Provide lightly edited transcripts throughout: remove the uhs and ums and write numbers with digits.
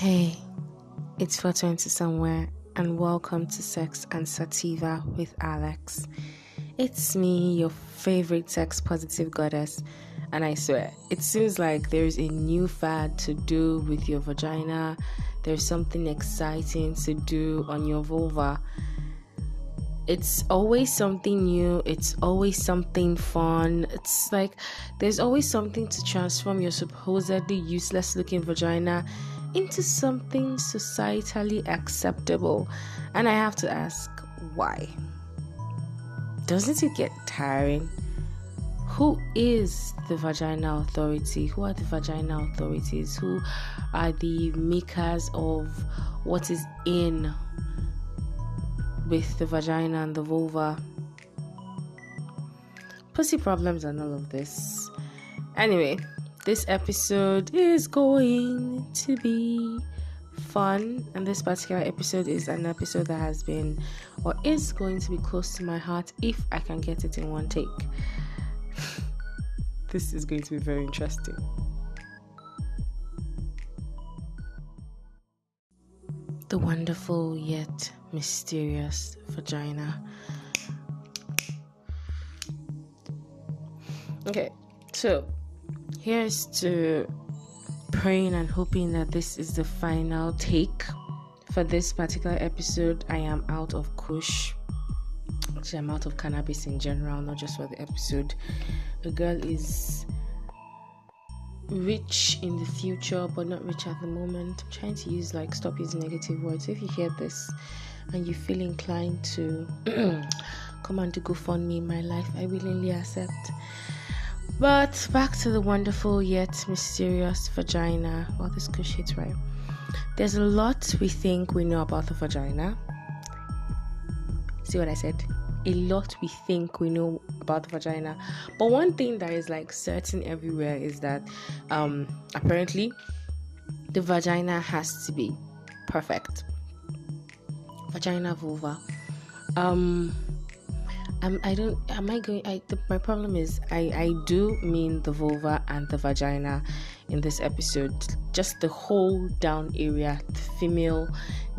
Hey, it's 4:20 somewhere, and welcome to Sex and Sativa with Alex. It's me, your favorite sex positive goddess, and I swear, it seems like there's a new fad to do with your vagina. There's something exciting to do on your vulva. It's always something new. It's always something fun. It's like there's always something to transform your supposedly useless looking vagina into something societally acceptable. And I have to ask, why? Doesn't it get tiring? Who is the vagina authority? Who are the vagina authorities? Who are the makers of what is in with the vagina and the vulva? Pussy problems and all of this. Anyway, this episode is going to be fun, and this particular episode is an episode that has been or is going to be close to my heart if I can get it in one take. This is going to be very interesting. The wonderful yet mysterious vagina. Okay, so here's to praying and hoping that this is the final take for this particular episode. I am out of kush. Actually, I'm out of cannabis in general, not just for the episode. The girl is rich in the future, but not rich at the moment. I'm trying to stop using negative words. If you hear this and you feel inclined to come and do GoFundMe in my life, I willingly accept. But back to the wonderful yet mysterious vagina. Well, this could shit, right? There's a lot we think we know about the vagina. See what I said? A lot we think we know about the vagina. But one thing that is certain everywhere is that apparently the vagina has to be perfect. Vagina, vulva. My problem is I do mean the vulva and the vagina in this episode, just the whole down area, the female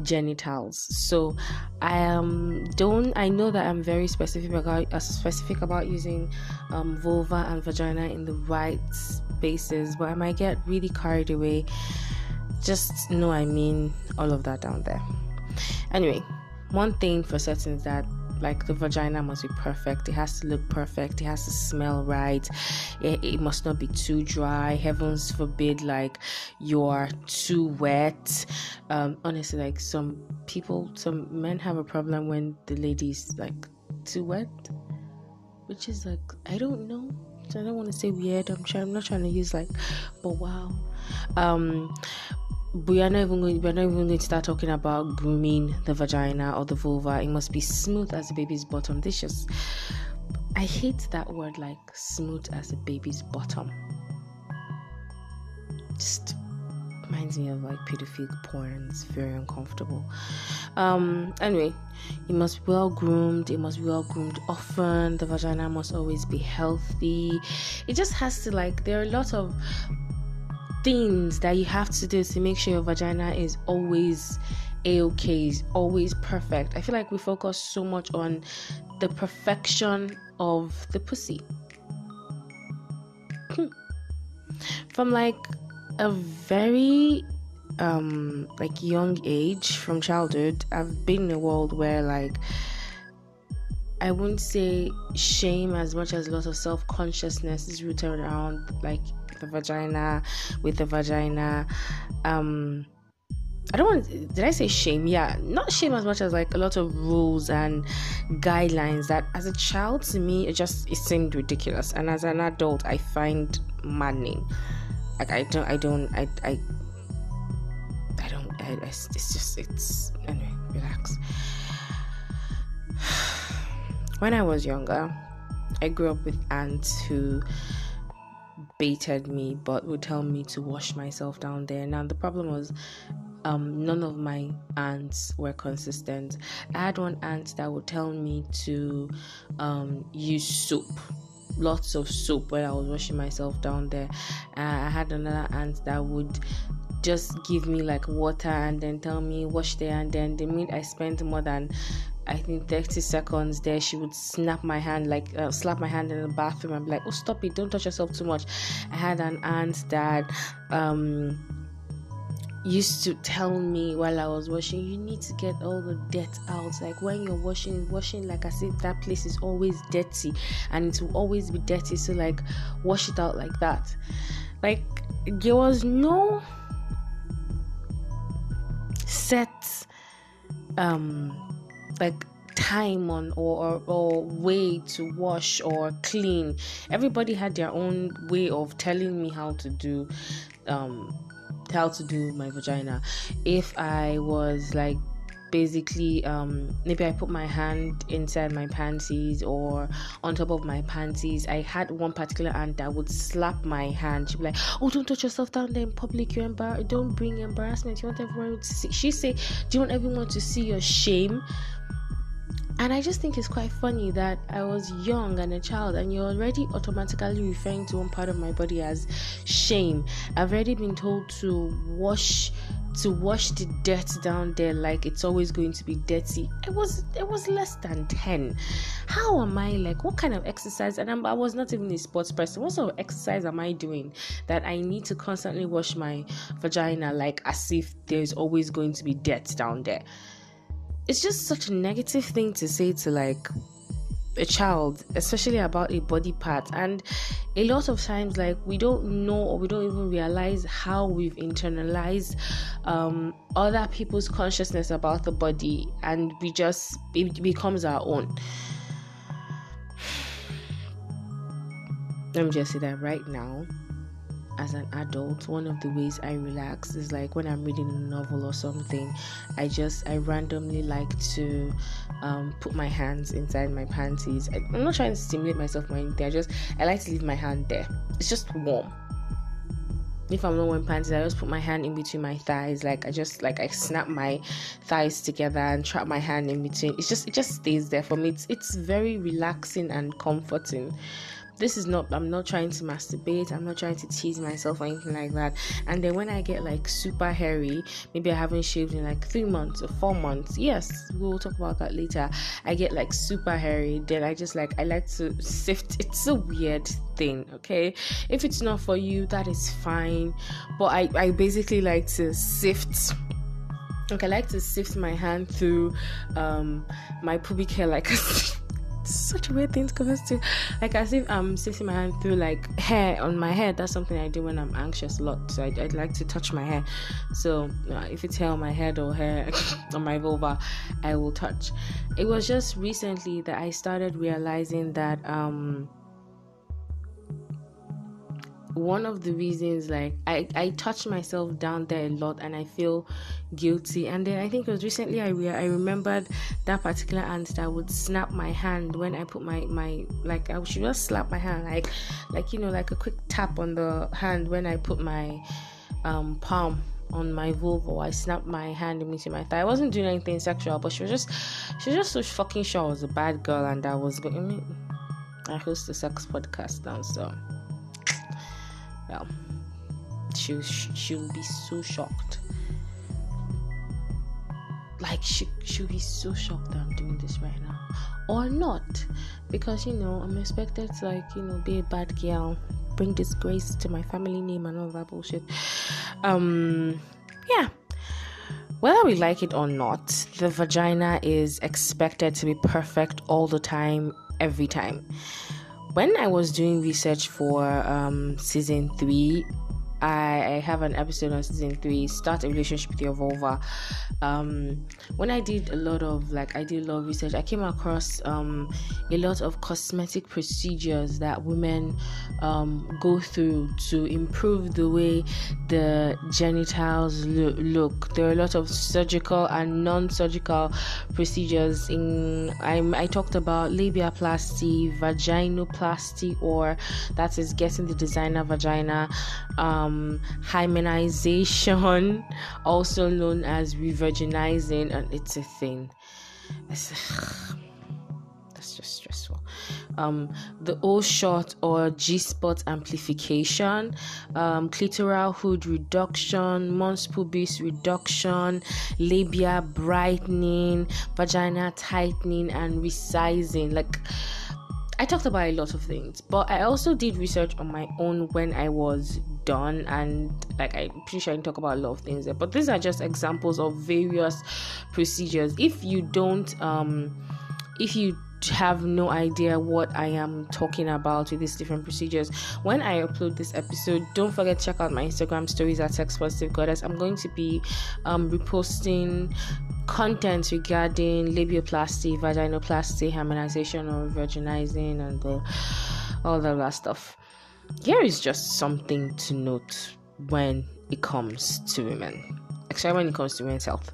genitals. So I know that I'm very specific about using vulva and vagina in the right spaces, but I might get really carried away. Just know I mean all of that down there. Anyway, one thing for certain is that the vagina must be perfect. It has to look perfect. It has to smell right. It must not be too dry. Heavens forbid, you're too wet. Honestly, some men have a problem when the lady's too wet, which is I don't know. So I don't want to say weird. I'm not trying to use but wow. We're not even going to start talking about grooming the vagina or the vulva. It must be smooth as a baby's bottom. I hate that word, smooth as a baby's bottom. Just reminds me of pedophilic porn. It's very uncomfortable. Anyway, it must be well groomed. It must be well groomed often. The vagina must always be healthy. It just has to there are a lot of things that you have to do to make sure your vagina is always a-okay, is always perfect. I feel we focus so much on the perfection of the pussy. From a very young age, from childhood, I've been in a world where I wouldn't say shame as much as a lot of self-consciousness is rooted around the vagina, with the vagina. Did I say shame? Yeah, not shame as much as a lot of rules and guidelines that as a child to me it seemed ridiculous, and as an adult I find maddening. Anyway, relax. When I was younger, I grew up with aunts who baited me but would tell me to wash myself down there. Now the problem was none of my aunts were consistent. I had one aunt that would tell me to use soap, lots of soap, when I was washing myself down there. I had another aunt that would just give me like water and then tell me wash there, and then the minute I spent more than I think 30 seconds there, she would slap my hand in the bathroom and be like, oh, stop it, don't touch yourself too much. I had an aunt that used to tell me while I was washing, you need to get all the dirt out. Like when you're washing like as if that place is always dirty and it will always be dirty, so like wash it out like that. Like there was no set like time on or way to wash or clean. Everybody had their own way of telling me how to do my vagina. If I was like basically maybe I put my hand inside my panties or on top of my panties, I had one particular aunt that would slap my hand. She'd be like, oh, don't touch yourself down there in public, you don't bring embarrassment, you want everyone to see. She say, do you want everyone to see your shame? And I just think it's quite funny that I was young and a child, and you're already automatically referring to one part of my body as shame. I've already been told to wash the dirt down there, like it's always going to be dirty. It was less than 10. How am I, like, what kind of exercise? And I was not even a sports person. What sort of exercise am I doing that I need to constantly wash my vagina, like as if there's always going to be dirt down there? It's just such a negative thing to say to like a child, especially about a body part. And a lot of times, like, we don't know or we don't even realize how we've internalized other people's consciousness about the body, and it becomes our own. Let me just say that right now, as an adult, one of the ways I relax is like when I'm reading a novel or something, I randomly like to put my hands inside my panties. I'm not trying to stimulate myself or anything, I like to leave my hand there. It's just warm. If I'm not wearing panties, I just put my hand in between my thighs, like I snap my thighs together and trap my hand in between. It just stays there for me. It's very relaxing and comforting. This is not, I'm not trying to masturbate, I'm not trying to tease myself or anything like that. And then when I get like super hairy, maybe I haven't shaved in like 3 months or 4 months, yes, we'll talk about that later, I get like super hairy, then I like to sift. It's a weird thing, okay? If it's not for you, that is fine, but I basically like to sift. Like, I like to sift my hand through my pubic hair, like such a weird thing to confess to, like as if I'm sifting my hand through like hair on my head. That's something I do when I'm anxious a lot, so I'd like to touch my hair. So if it's hair on my head or hair on my vulva, I will touch. It was just recently that I started realizing that one of the reasons, like, I touch myself down there a lot and I feel guilty. And then I think it was recently I remembered that particular aunt that would snap my hand when I put my like, I should just slap my hand, like, you know, like a quick tap on the hand when I put my palm on my vulva. I snapped my hand into my thigh. I wasn't doing anything sexual, but she was just so fucking sure I was a bad girl and I was going. I host a sex podcast now, so. Well, she'll be so shocked. Like she'll be so shocked that I'm doing this right now, or not, because you know I'm expected to, like, you know, be a bad girl, bring disgrace to my family name and all that bullshit. Yeah. Whether we like it or not, the vagina is expected to be perfect all the time, every time. When I was doing research for season 3, I have an episode on season 3, start a relationship with your vulva. When I did a lot of research, I came across a lot of cosmetic procedures that women go through to improve the way the genitals look. There are a lot of surgical and non-surgical procedures. I talked about labiaplasty, vaginoplasty, or that is getting the designer vagina, hymenization, also known as re-virginizing, and it's a thing. That's just stressful. the O shot or G spot amplification, clitoral hood reduction, mons pubis reduction, labia brightening, vagina tightening and resizing. Like, I talked about a lot of things, but I also did research on my own when I was done, and like I'm pretty sure I can talk about a lot of things there, but these are just examples of various procedures. If you don't if you have no idea what I am talking about with these different procedures, when I upload this episode, don't forget to check out my Instagram stories at Sex Positive Goddess. I'm going to be reposting content regarding labioplasty, vaginoplasty, harmonization or virginizing, and all the last stuff. Here is just something to note when it comes to women, actually when it comes to women's health.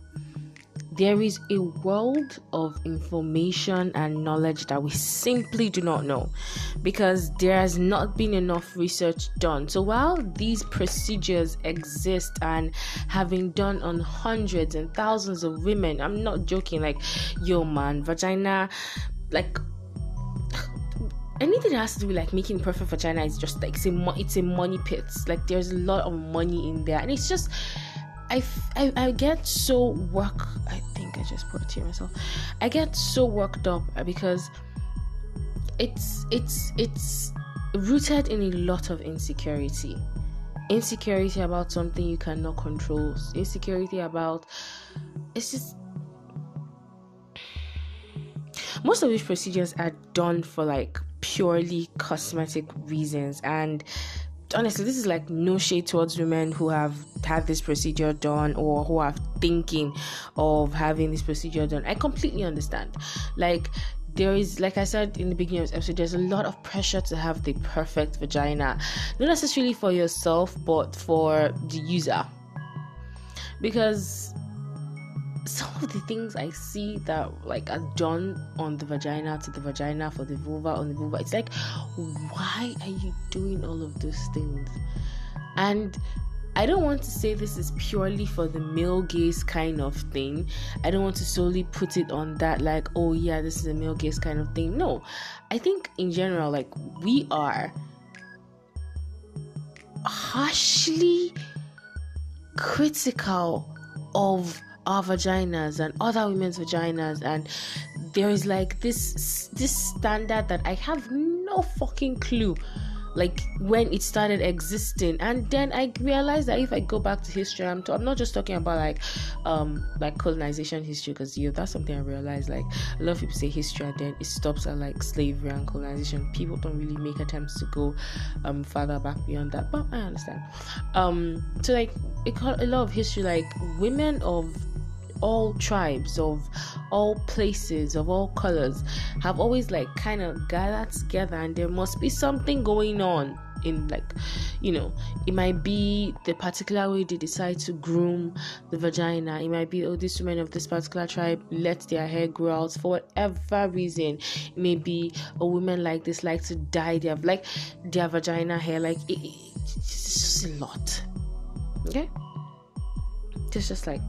There is a world of information and knowledge that we simply do not know because there has not been enough research done. So while these procedures exist and have been done on hundreds and thousands of women, I'm not joking, like, yo man, vagina, like, anything that has to do with like making perfect vagina is just like it's a money pit. Like, there's a lot of money in there, and it's just I get so I think I just put it here myself. I get so worked up because it's rooted in a lot of insecurity. Insecurity about something you cannot control. Insecurity about, it's just, most of these procedures are done for like purely cosmetic reasons, and honestly, this is like no shade towards women who have had this procedure done or who are thinking of having this procedure done. I completely understand. Like, there is, like I said in the beginning of this episode, there's a lot of pressure to have the perfect vagina, not necessarily for yourself, but for the user. Because some of the things I see that like are done on the vagina, to the vagina, for the vulva, on the vulva, it's like, why are you doing all of those things? And I don't want to say this is purely for the male gaze kind of thing. I don't want to solely put it on that, like, oh yeah, this is a male gaze kind of thing. No, I think in general, like, we are harshly critical of our vaginas and other women's vaginas, and there is like this standard that I have no fucking clue like when it started existing. And then I realized that if I go back to history, I'm not just talking about like colonization history, because that's something I realized, like a lot of people say history and then it stops at like slavery and colonization. People don't really make attempts to go farther back beyond that, but I understand. So like a lot of history, like women of all tribes, of all places, of all colors have always like kind of gathered together, and there must be something going on in, like, it might be the particular way they decide to groom the vagina. It might be, oh, these women of this particular tribe let their hair grow out for whatever reason. It may be a woman like this like to dye their vagina hair. Like, it's just a lot. Okay, it's just like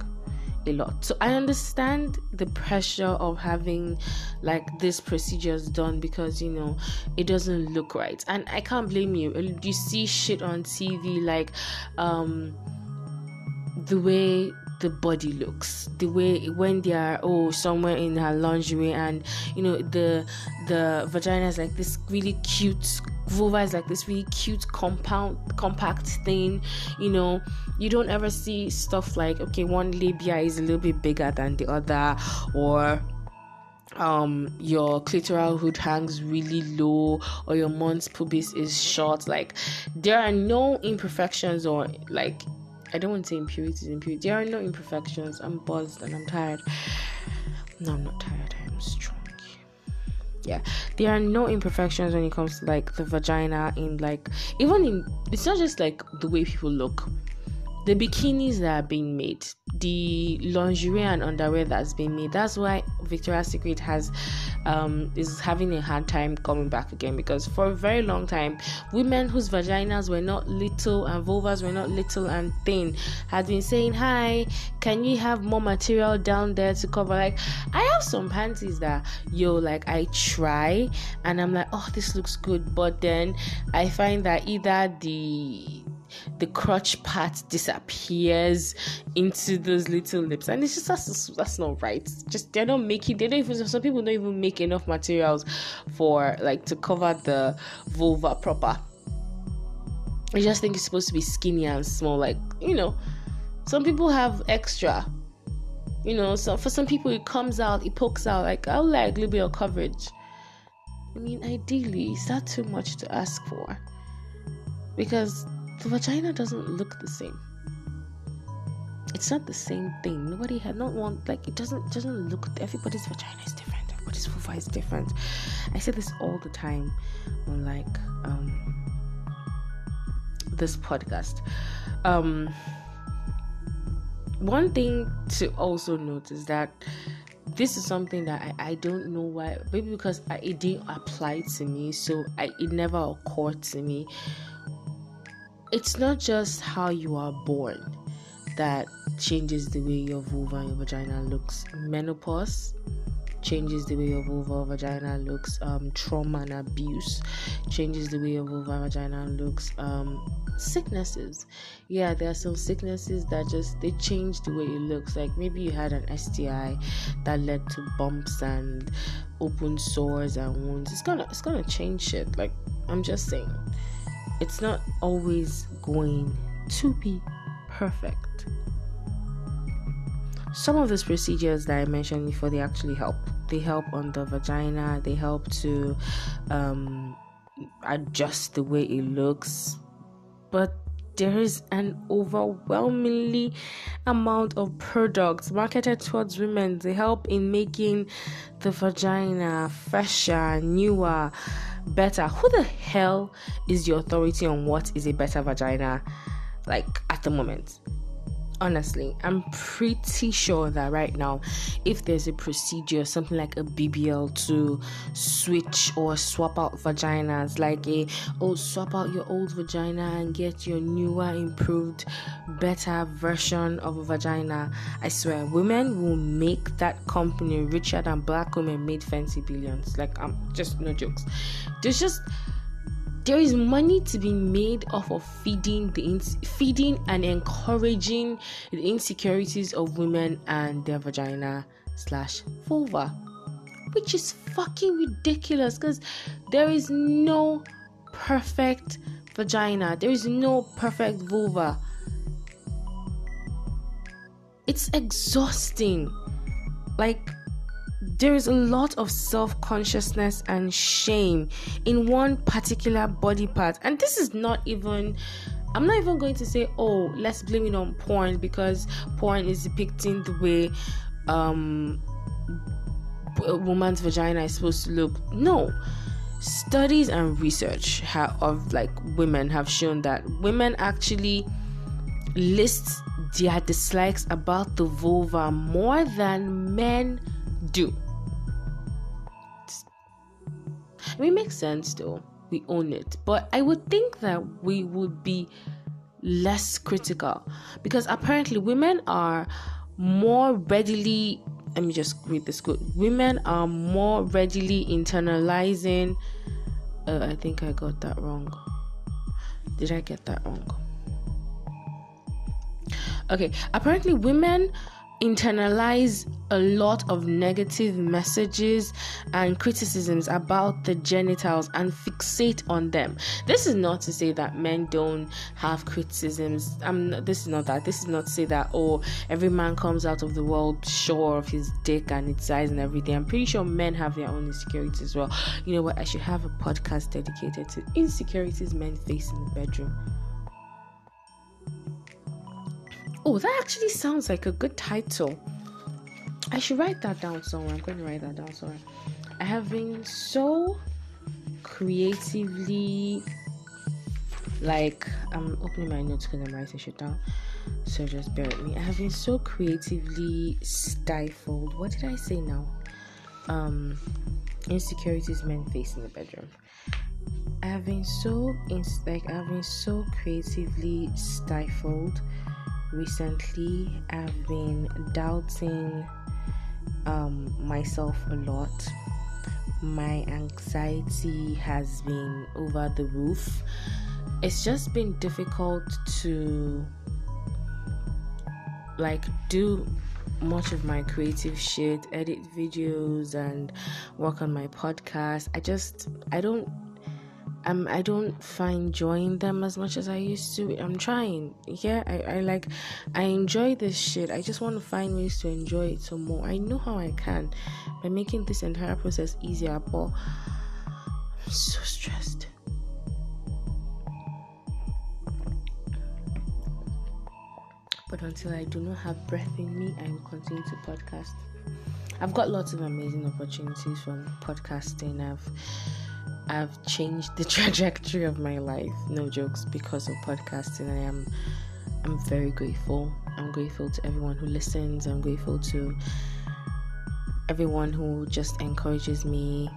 a lot. So I understand the pressure of having like these procedures done because it doesn't look right, and I can't blame you. You see shit on TV like the way the body looks, the way when they are somewhere in her lingerie, and the vagina is like this really cute, vulva is like this really cute compact thing. You don't ever see stuff like, okay, one labia is a little bit bigger than the other, or your clitoral hood hangs really low, or your mons pubis is short. Like, there are no imperfections, or like, I don't want to say impurities. There are no imperfections. I'm buzzed and I'm tired. No, I'm not tired, I'm strong. Yeah, there are no imperfections when it comes to like the vagina, in like, even in, it's not just like the way people look. the bikinis that are being made, the lingerie and underwear that's been made. That's why Victoria's Secret has is having a hard time coming back again, because for a very long time, women whose vaginas were not little and vulvas were not little and thin had been saying, "Hi, can you have more material down there to cover?" Like, I have some panties that, yo, like, I try and I'm like, oh, this looks good, but then I find that either the crotch part disappears into those little lips, and it's just that's not right. Just some people don't even make enough materials for, like, to cover the vulva proper. I just think it's supposed to be skinny and small. Like, you know, some people have extra. You know, so for some people it comes out, it pokes out. Like, I would like a little bit of coverage. I mean, ideally, is that too much to ask for? Because the vagina doesn't look the same. It's not the same thing. Nobody had not one, like, it doesn't look. Everybody's vagina is different. Everybody's vulva is different. I say this all the time on, like, this podcast. One thing to also note is that this is something that I don't know why. Maybe because it didn't apply to me, so it never occurred to me. It's not just how you are born that changes the way your vulva and your vagina looks. Menopause changes the way your vulva or vagina looks. Trauma and abuse changes the way your vulva and vagina looks. Sicknesses. Yeah, there are some sicknesses that just, they change the way it looks. Like, maybe you had an STI that led to bumps and open sores and wounds. It's gonna change shit. Like, I'm just saying. It's not always going to be perfect. Some of those procedures that I mentioned before, they actually help. They help on the vagina. They help to adjust the way it looks. But there is an overwhelmingly amount of products marketed towards women. They help in making the vagina fresher, newer, better. Who the hell is the authority on what is a better vagina, like, at the moment? Honestly, I'm pretty sure that right now, if there's a procedure, something like a BBL to switch or swap out vaginas, like swap out your old vagina and get your newer, improved, better version of a vagina, I swear, women will make that company richer than black women made fancy billions. Like, I'm just, no jokes. There is money to be made off of feeding and encouraging the insecurities of women and their vagina/vulva, which is fucking ridiculous, because there is no perfect vagina. There is no perfect vulva. It's exhausting. Like, there is a lot of self-consciousness and shame in one particular body part. And this is not even... I'm not even going to say, oh, let's blame it on porn, because porn is depicting the way a woman's vagina is supposed to look. No. Studies and research of, like, women have shown that women actually list their dislikes about the vulva more than men do. I mean, it makes sense, though. We own it. But I would think that we would be less critical, because apparently women are more readily, let me just read this quote, women are more readily internalizing, I think I got that wrong. Did I get that wrong? Okay. Apparently women internalize a lot of negative messages and criticisms about the genitals and fixate on them. This is not to say that men don't have criticisms. This is not that. This is not to say that, oh, every man comes out of the world sure of his dick and its size and everything. I'm pretty sure men have their own insecurities as well. You know what? I should have a podcast dedicated to insecurities men face in the bedroom. Oh, that actually sounds like a good title. I should write that down somewhere. I'm going to write that down somewhere. I have been so creatively, like, I'm opening my notes because I'm writing shit down. So just bear with me. I have been so creatively stifled. What did I say now? Insecurities men face in the bedroom. I've been so creatively stifled recently. I've been doubting myself a lot. My anxiety has been over the roof. It's just been difficult to do much of my creative shit, edit videos and work on my podcast. I don't find joy in them as much as I used to. I'm trying. Yeah, I enjoy this shit. I just want to find ways to enjoy it some more. I know how I can by making this entire process easier, but I'm so stressed. But until I do not have breath in me, I will continue to podcast. I've got lots of amazing opportunities from podcasting. I've changed the trajectory of my life, no jokes, because of podcasting. I'm very grateful. I'm grateful to everyone who listens. I'm grateful to everyone who just encourages me.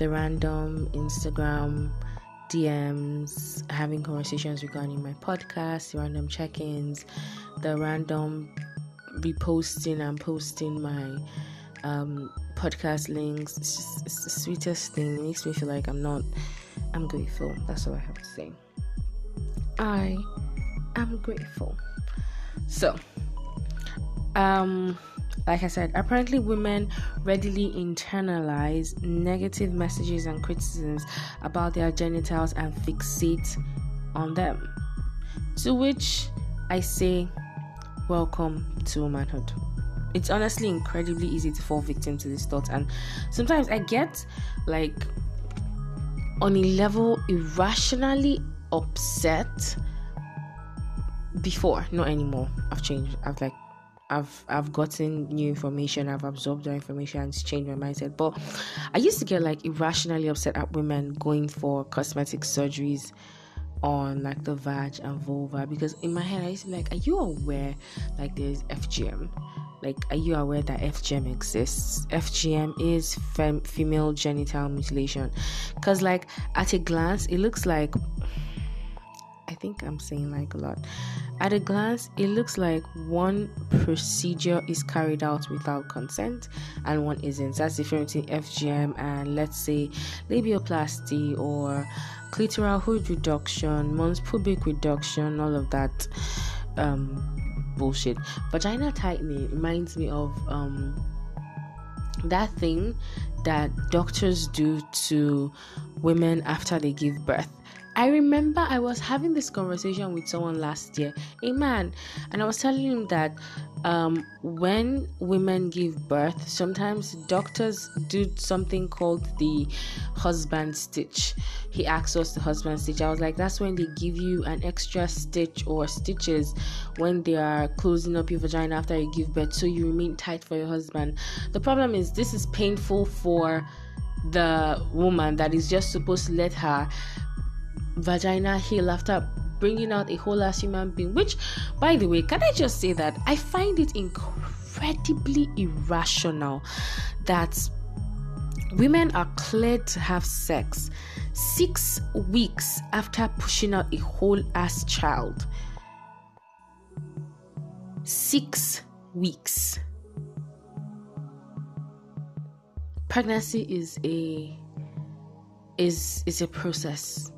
The random Instagram DMs, having conversations regarding my podcast, the random check-ins, the random reposting and posting my podcast links. It's the sweetest thing. It makes me feel like I'm grateful. That's all I have to say. I am grateful. So like I said, apparently women readily internalize negative messages and criticisms about their genitals and fixate on them, to which I say welcome to womanhood. It's honestly incredibly easy to fall victim to this thought, and sometimes I get on a level irrationally upset. Before, not anymore. I've changed. I've gotten new information. I've absorbed their information and changed my mindset. But I used to get irrationally upset at women going for cosmetic surgeries on the vag and vulva, because in my head I used to be are you aware there's FGM? Are you aware that FGM exists? FGM is female genital mutilation. Because at a glance it looks like, I think I'm saying a lot, at a glance it looks like one procedure is carried out without consent and one isn't. That's the difference between FGM and, let's say, labioplasty or clitoral hood reduction, mons pubic reduction, all of that bullshit. Vagina tightening reminds me of that thing that doctors do to women after they give birth. I remember I was having this conversation with someone last year, a man, and I was telling him that when women give birth, sometimes doctors do something called the husband stitch. He asked us the husband stitch. I was like, that's when they give you an extra stitch or stitches when they are closing up your vagina after you give birth, so you remain tight for your husband. The problem is, this is painful for the woman that is just supposed to let her vagina heal after bringing out a whole ass human being. Which, by the way, can I just say that I find it incredibly irrational that women are cleared to have sex 6 weeks after pushing out a whole ass child. 6 weeks. Pregnancy is a process.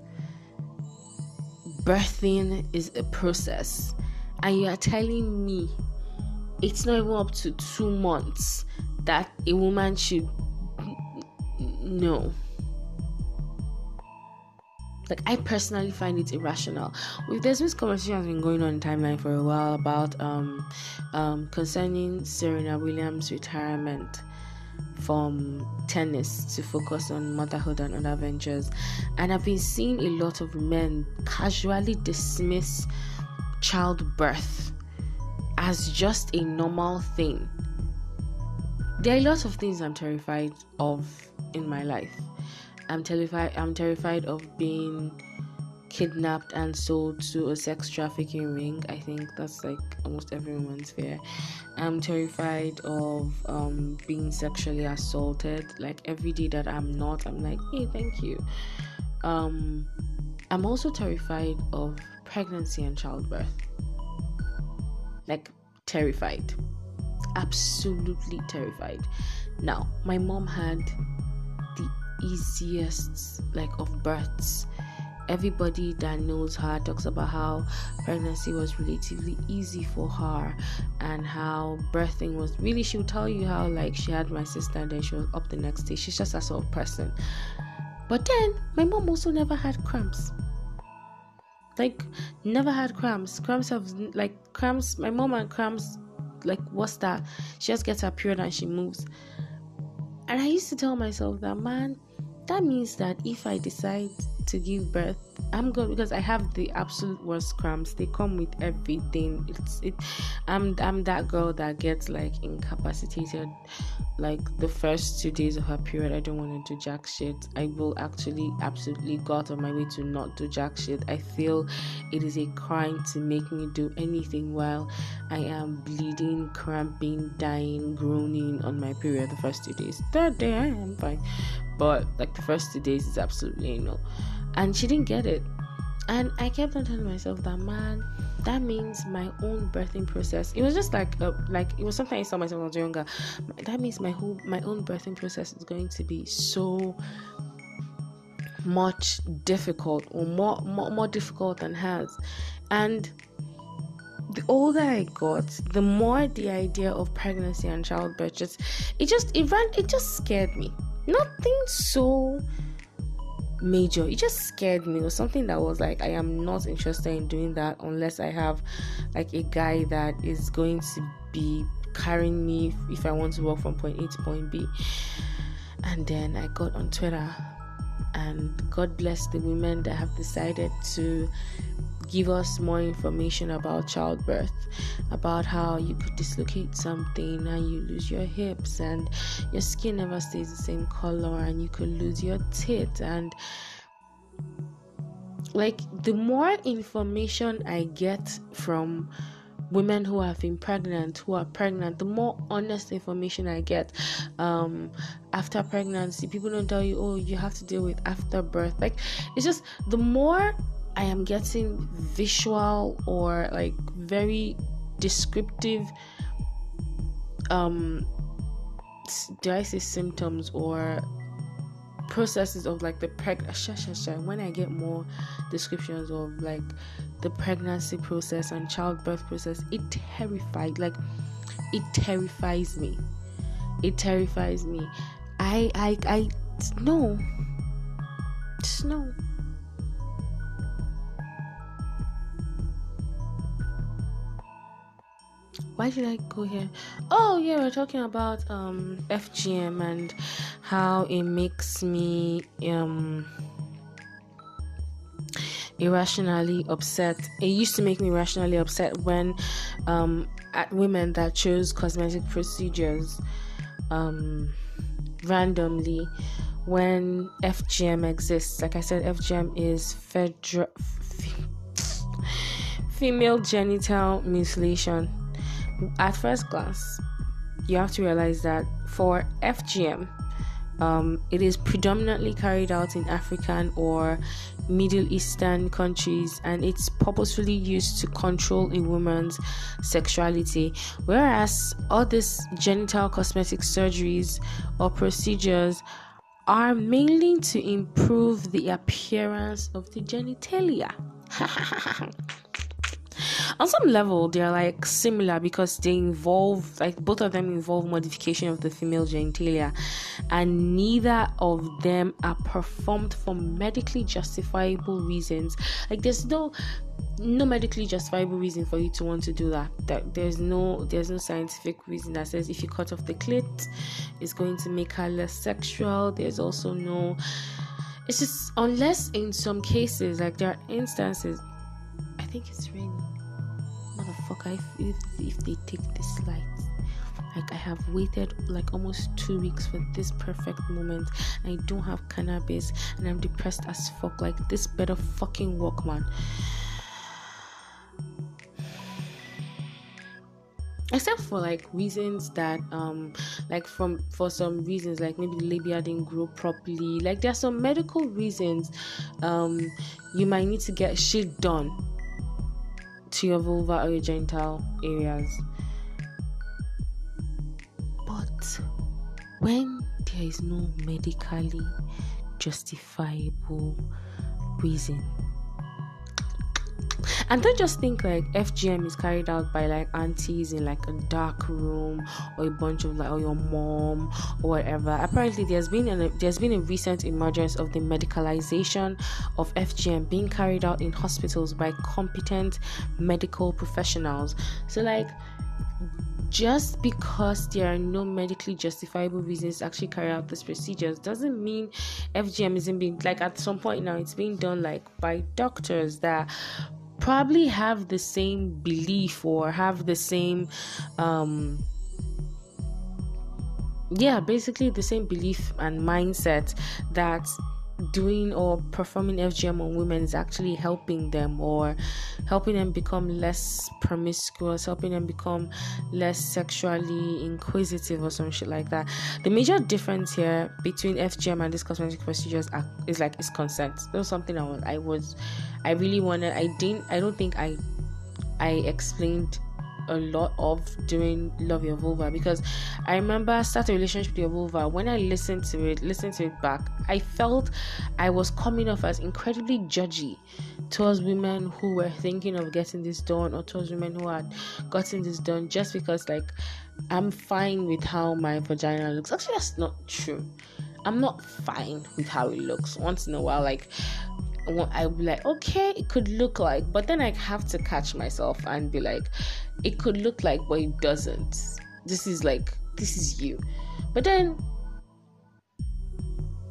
Birthing is a process, and you are telling me it's not even up to 2 months that a woman should know. I personally find it irrational. There's this conversation has been going on in timeline for a while about concerning Serena Williams' retirement from tennis to focus on motherhood and other ventures, and I've been seeing a lot of men casually dismiss childbirth as just a normal thing. There are a lot of things I'm terrified of in my life. I'm terrified of being kidnapped and sold to a sex trafficking ring. I think that's like almost everyone's fear. I'm terrified of being sexually assaulted. Like every day that I'm not, I'm like, hey, thank you. I'm also terrified of pregnancy and childbirth. Like terrified, absolutely terrified. Now, my mom had the easiest like of births. Everybody that knows her talks about how pregnancy was relatively easy for her and how birthing was really, she'll tell you how like she had my sister and then she was up the next day. She's just that sort of person. But then my mom also never had cramps. Like never had cramps. My mom and cramps, like what's that? She just gets her period and she moves. And I used to tell myself that, man, that means that if I decide to give birth, I'm good, because I have the absolute worst cramps. They come with everything. I'm that girl that gets like incapacitated like the first 2 days of her period. I don't want to do jack shit. I will actually absolutely go out of my way to not do jack shit. I feel it is a crime to make me do anything while I am bleeding, cramping, dying, groaning on my period the first 2 days. Third day I am fine, but like the first 2 days is absolutely no. And she didn't get it. And I kept on telling myself that, man, that means my own birthing process. It was just like it was something I saw myself when I was younger. That means my own birthing process is going to be so much difficult, or more difficult than hers. And the older I got, the more the idea of pregnancy and childbirth just scared me. Nothing so major, it just scared me. It was something that was like, I am not interested in doing that unless I have like a guy that is going to be carrying me if I want to walk from point A to point B. And then I got on Twitter, and God bless the women that have decided to give us more information about childbirth, about how you could dislocate something and you lose your hips and your skin never stays the same color and you could lose your tit. And like, the more information I get from women who have been pregnant, who are pregnant, the more honest information I get. After pregnancy, people don't tell you, oh, you have to deal with afterbirth. Like, it's just, the more I am getting visual or like very descriptive do I say symptoms or processes of like the when I get more descriptions of like the pregnancy process and childbirth process, it terrifies me. I know. Why did I go here? Oh yeah, we're talking about FGM and how it makes me irrationally upset. It used to make me irrationally upset when at women that chose cosmetic procedures randomly when FGM exists. Like I said, FGM is female genital mutilation. At first glance, you have to realize that for FGM, it is predominantly carried out in African or Middle Eastern countries, and it's purposefully used to control a woman's sexuality. Whereas all these genital cosmetic surgeries or procedures are mainly to improve the appearance of the genitalia. On some level, they're like similar because they involve, like, both of them involve modification of the female genitalia, and neither of them are performed for medically justifiable reasons. Like, there's no medically justifiable reason for you to want to do that. There's no scientific reason that says if you cut off the clit, it's going to make her less sexual. There's also no, it's just, unless in some cases, like, there are instances. I think it's raining. Motherfucker, if they take this light, Like, I have waited like almost 2 weeks for this perfect moment. I don't have cannabis and I'm depressed as fuck. Like, this better fucking work, man. Except for like reasons that like for some reasons, like maybe the labia didn't grow properly, like there are some medical reasons you might need to get shit done to your vulva or your genital areas. But when there is no medically justifiable reason, and don't just think like FGM is carried out by like aunties in like a dark room or a bunch of like, or your mom or whatever. Apparently there's been a recent emergence of the medicalization of FGM being carried out in hospitals by competent medical professionals. So like, just because there are no medically justifiable reasons to actually carry out these procedures doesn't mean FGM isn't being, like, at some point now it's being done like by doctors that probably have the same belief or have the same basically the same belief and mindset that doing or performing FGM on women is actually helping them, or helping them become less promiscuous, helping them become less sexually inquisitive or some shit like that. The major difference here between FGM and these cosmetic procedures is consent. That was something I explained a lot of doing Love Your Vulva, because I remember Start a Relationship with Your Vulva, when I listened to it back, I felt I was coming off as incredibly judgy towards women who were thinking of getting this done, or towards women who had gotten this done, just because like I'm fine with how my vagina looks. Actually, that's not true. I'm not fine with how it looks. Once in a while, like I would be like, okay, it could look like, but then I have to catch myself and be like, it could look like, but it doesn't. This is you. But then,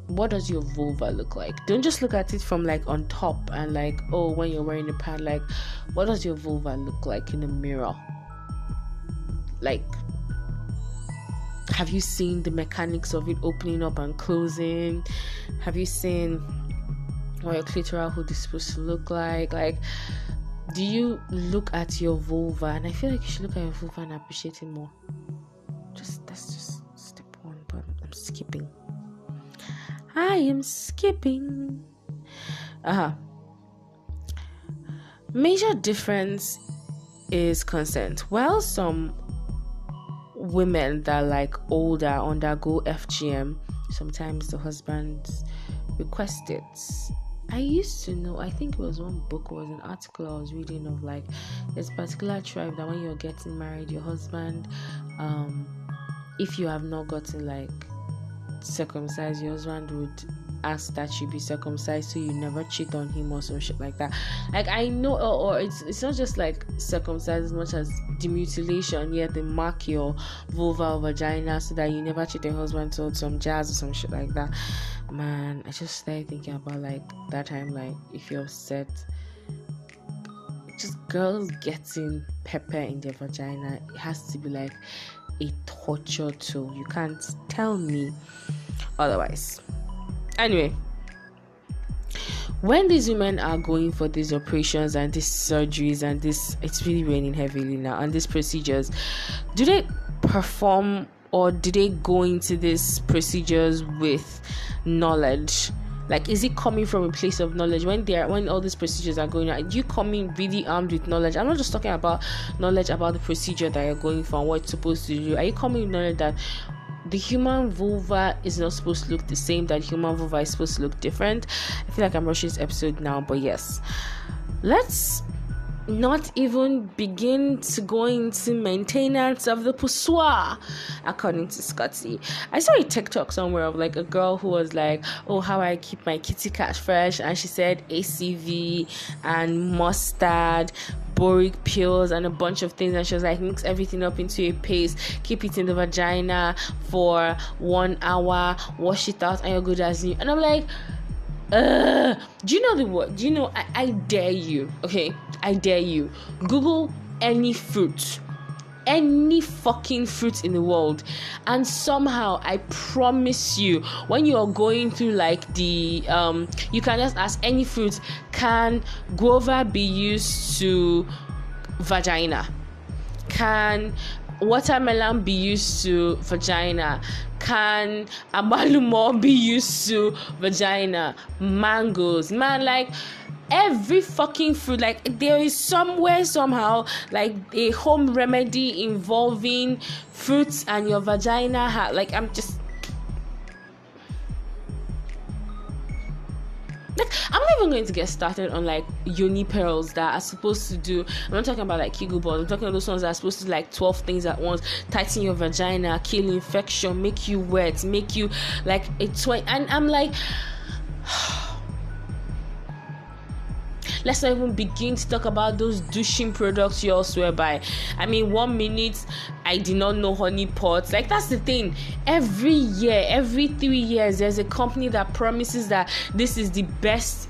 what does your vulva look like? Don't just look at it from like on top and like, oh, when you're wearing a pad, like, what does your vulva look like in the mirror? Like, have you seen the mechanics of it opening up and closing? Have you seen what your clitoral hood is supposed to look like? Like, do you look at your vulva? And I feel like you should look at your vulva and appreciate it more. That's just step one, but I'm skipping. Major difference is consent. While some women that are like older undergo FGM, sometimes the husbands request it. I used to know, I think it was one book or an article I was reading of like this particular tribe that when you're getting married, your husband, if you have not gotten like circumcised, your husband would ask that you be circumcised so you never cheat on him or some shit like that. Like, I know, or it's not just like circumcised as much as the mutilation, yet they mark your vulva or vagina so that you never cheat on your husband, told some jazz or some shit like that. Man, I just started thinking about like that time, like if you're upset, just girls getting pepper in their vagina, it has to be like a torture tool. You can't tell me otherwise. Anyway, when these women are going for these operations and these surgeries and this, it's really raining heavily now, and these procedures, do they perform or do they go into these procedures with knowledge? Like, is it coming from a place of knowledge? When all these procedures are going on, you come in really armed with knowledge. I'm not just talking about knowledge about the procedure that you're going for and what it's supposed to do. Are you coming with knowledge that the human vulva is not supposed to look the same, that human vulva is supposed to look different? I feel like I'm rushing this episode now, but yes. Let's not even begin to go into maintenance of the poussoir, according to Scotty. I saw a TikTok somewhere of like a girl who was like, oh, how I keep my kitty cat fresh, and she said ACV and mustard, boric pills, and a bunch of things, and she was like, mix everything up into a paste, keep it in the vagina for 1 hour, wash it out, and you're good as new. And I'm like, do you know the word? Do you know? I dare you. Okay, I dare you. Google any fruit, any fucking fruit in the world. And somehow, I promise you, when you are going through like the, you can just ask any fruit, can guava be used to vagina? Can watermelon be used to vagina? Can agbalumo be used to vagina? Mangoes, man, like every fucking fruit, like there is somewhere somehow like a home remedy involving fruits and your vagina. Like I'm not even going to get started on like yoni pearls that are supposed to do. I'm not talking about like Kegel balls. I'm talking about those ones that are supposed to do, like 12 things at once: tighten your vagina, kill infection, make you wet, make you like a twin. And I'm like, let's not even begin to talk about those douching products you all swear by. I mean, 1 minute I did not know honey pots. Like, that's the thing. Every year, every 3 years, there's a company that promises that this is the best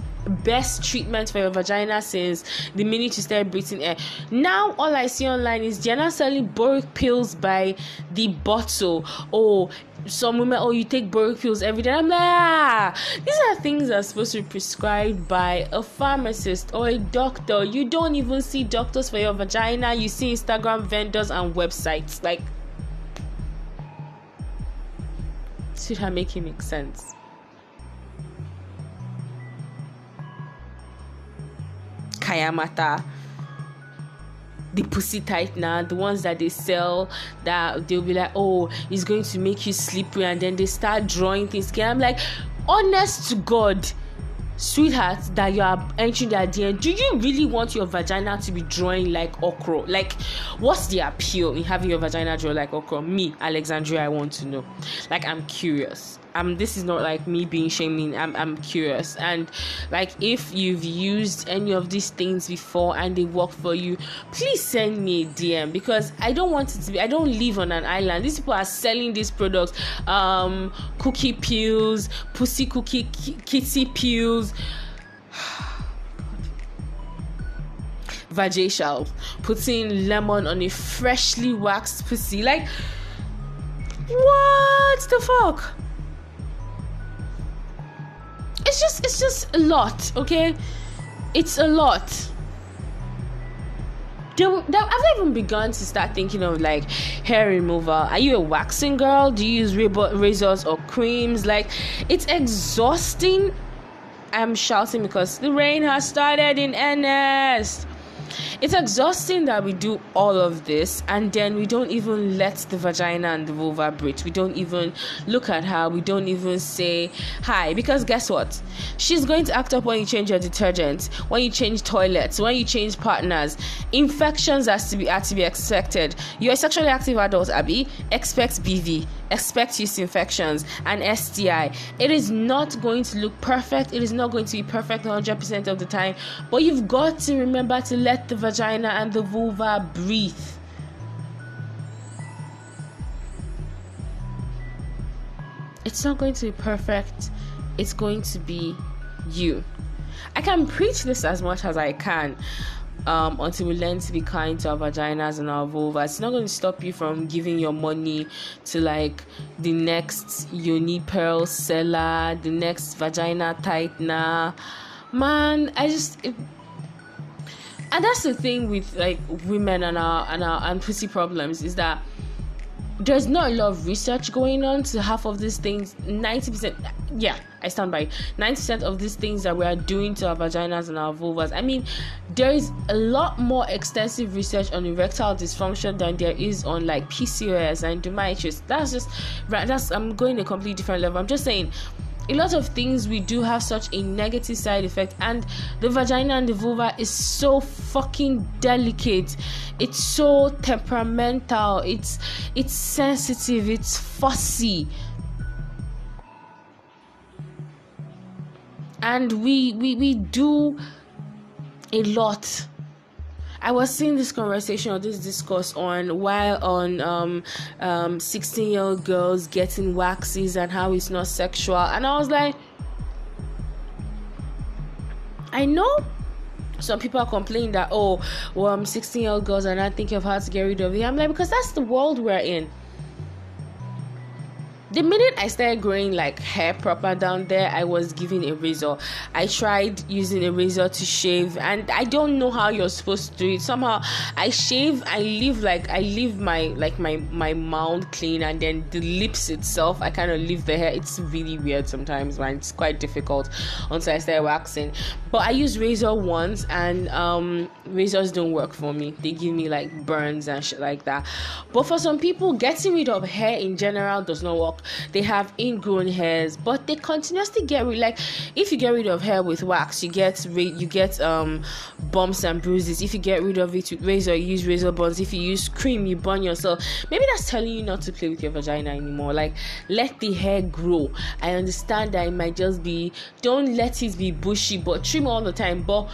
treatment for your vagina since the minute you start breathing air. Now all I see online is they're not selling boric pills by the bottle. Oh, some women, oh, you take boric pills every day. I'm like, these are things that are supposed to be prescribed by a pharmacist or a doctor. You don't even see doctors for your vagina. You see Instagram vendors and websites. Like, should I make it make sense? Kayamata, the pussy tightener, the ones that they sell that they'll be like, oh, it's going to make you slippery, and then they start drawing things. I'm like, honest to God, sweetheart, that you are entering that DM, do you really want your vagina to be drawing like okra? Like, what's the appeal in having your vagina draw like okra? Me, Alexandria, I want to know. Like, I'm curious. This is not like me being shaming. I'm curious. And like, if you've used any of these things before and they work for you, please send me a DM, because I don't want it to be, I don't live on an island. These people are selling these products, cookie pills, pussy cookie kitty pills, vajacial, putting lemon on a freshly waxed pussy. Like, what the fuck? It's just a lot, okay? It's a lot. I've not even begun to start thinking of like hair removal. Are you a waxing girl? Do you use razors or creams? Like, it's exhausting. I'm shouting because the rain has started in earnest. It's exhausting that we do all of this and then we don't even let the vagina and the vulva breathe. We don't even look at her. We don't even say hi, because guess what? She's going to act up when you change your detergent, when you change toilets, when you change partners. Infections are to be expected. You're a sexually active adult, Abby. Expect BV. Expect yeast infections and STI. It is not going to look perfect. It is not going to be perfect 100% of the time. But you've got to remember to let the vagina and the vulva breathe. It's not going to be perfect. It's going to be you. I can preach this as much as I can. Until we learn to be kind to our vaginas and our vulvas, it's not going to stop you from giving your money to like the next yoni pearl seller, the next vagina tightener. Man, and that's the thing with like women and our pussy problems, is that there's not a lot of research going on to half of these things. 90%, yeah, I stand by 90% of these things that we are doing to our vaginas and our vulvas. I mean, there is a lot more extensive research on erectile dysfunction than there is on like PCOS and endometriosis. I'm going a completely different level. I'm just saying, a lot of things we do have such a negative side effect, and the vagina and the vulva is so fucking delicate. It's so temperamental. It's sensitive. It's fussy. And we do a lot. I was seeing this conversation or this discourse on 16-year-old girls getting waxes and how it's not sexual. And I was like, I know Some people are complaining that, oh, well, 16-year-old girls are not thinking of how to get rid of it. I'm like, because that's the world we're in. The minute I started growing like hair proper down there, I was given a razor. I tried using a razor to shave, and I don't know how you're supposed to do it. Somehow I shave, I leave my mouth clean, and then the lips itself, I kind of leave the hair. It's really weird sometimes, man. It's quite difficult until I started waxing. But I used razor once, and razors don't work for me. They give me like burns and shit like that. But for some people, getting rid of hair in general does not work. They have ingrown hairs, but they continuously get rid. Like, if you get rid of hair with wax, you get bumps and bruises. If you get rid of it with razor, you use razor burns. If you use cream, you burn yourself. Maybe that's telling you not to play with your vagina anymore. Like, let the hair grow. I understand that it might just be, don't let it be bushy, but trim all the time. But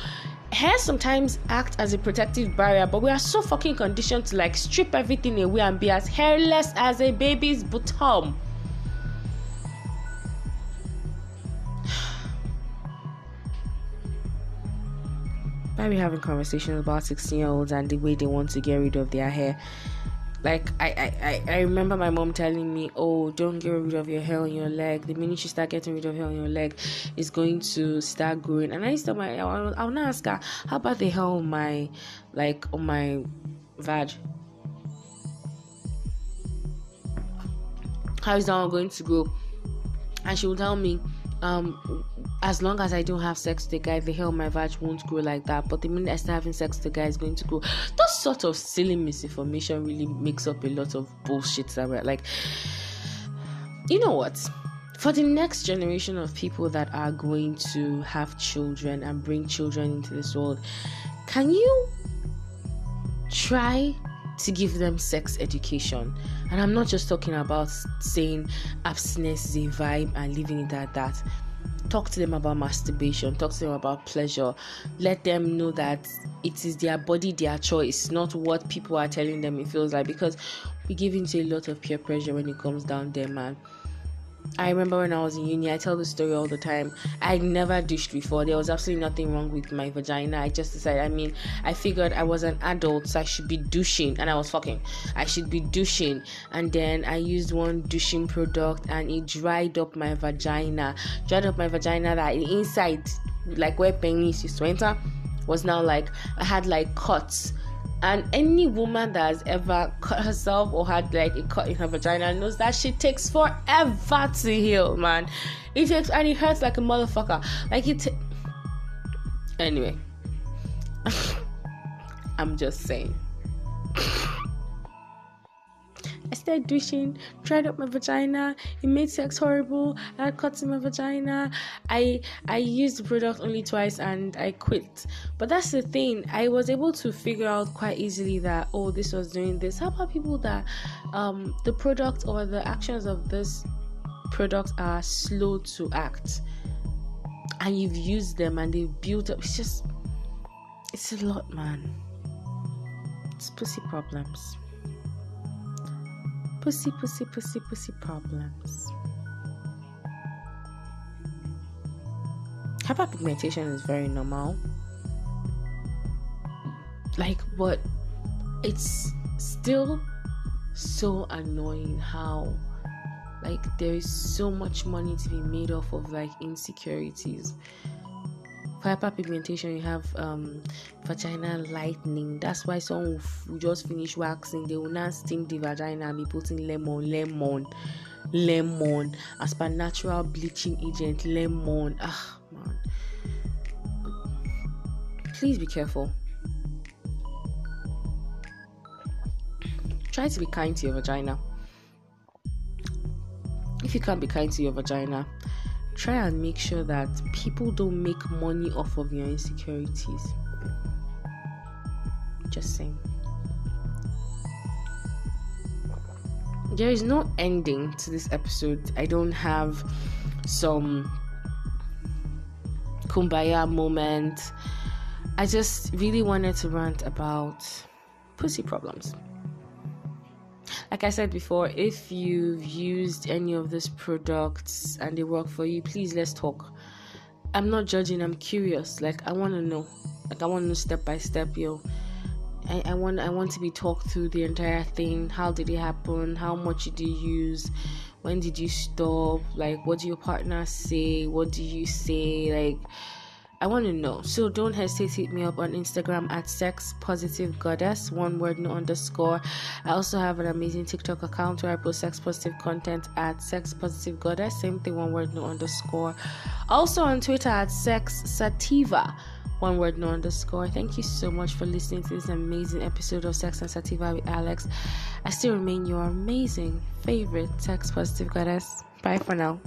hair sometimes act as a protective barrier, but we are so fucking conditioned to like strip everything away and be as hairless as a baby's bottom. Why are we having conversations about 16-year-olds and the way they want to get rid of their hair? Like, I remember my mom telling me, oh, don't get rid of your hair on your leg. The minute you start getting rid of hair on your leg, it's going to start growing. And I used to, I'll now ask her, how about the hair on my, like, on my vag? How is that one going to grow? And she would tell me, as long as I don't have sex with a guy, the hair on my vag won't grow like that. But the minute I start having sex with a guy, it's going to grow. That sort of silly misinformation really makes up a lot of bullshit that we're like, you know what? For the next generation of people that are going to have children and bring children into this world, can you try to give them sex education? And I'm not just talking about saying abstinence is a vibe and leaving it at that. Talk to them about masturbation, talk to them about pleasure. Let them know that it is their body, their choice, not what people are telling them it feels like, because we give into a lot of peer pressure when it comes down there, man. I remember when I was in uni, I tell this story all the time. I never douched before. There was absolutely nothing wrong with my vagina. I just decided, I figured I was an adult, so I should be douching. And I was fucking. I should be douching. And then I used one douching product, and it dried up my vagina. Dried up my vagina, that inside, like where penis used to enter, was now like, I had like cuts. And any woman that has ever cut herself or had like a cut in her vagina knows that shit takes forever to heal, man. It takes, and it hurts like a motherfucker. Like it. Anyway, I'm just saying. I started douching, dried up my vagina. It made sex horrible. I had cuts in my vagina. I used the product only twice and I quit. But that's the thing. I was able to figure out quite easily that, oh, this was doing this. How about people that the product or the actions of this product are slow to act, and you've used them and they've built up. It's just, it's a lot, man. It's pussy problems. Pussy problems. Hyperpigmentation is very normal. Like, but it's still so annoying how, like, there is so much money to be made off of, like, insecurities. For hyperpigmentation, you have vagina lightening. That's why some who just finish waxing, they will not steam the vagina and be putting lemon as per natural bleaching agent. Lemon, ah, man, please be careful. Try to be kind to your vagina. If you can't be kind to your vagina, try and make sure that people don't make money off of your insecurities. Just saying. There is no ending to this episode. I don't have some kumbaya moment. I just really wanted to rant about pussy problems. Like I said before, if you've used any of these products and they work for you, please, let's talk. I'm not judging, I'm curious. Like, I want to know. Like, I want to step by step, yo. I want to be talked through the entire thing. How did it happen? How much did you use? When did you stop? Like, what do your partner say? What do you say? Like, I want to know. So don't hesitate to hit me up on Instagram at Sex Positive Goddess, one word, no underscore. I also have an amazing TikTok account where I post sex positive content at Sex Positive Goddess, same thing, one word, no underscore. Also on Twitter at Sex Sativa, one word, no underscore. Thank you so much for listening to this amazing episode of Sex and Sativa with Alex. I still remain your amazing favorite Sex Positive Goddess. Bye for now.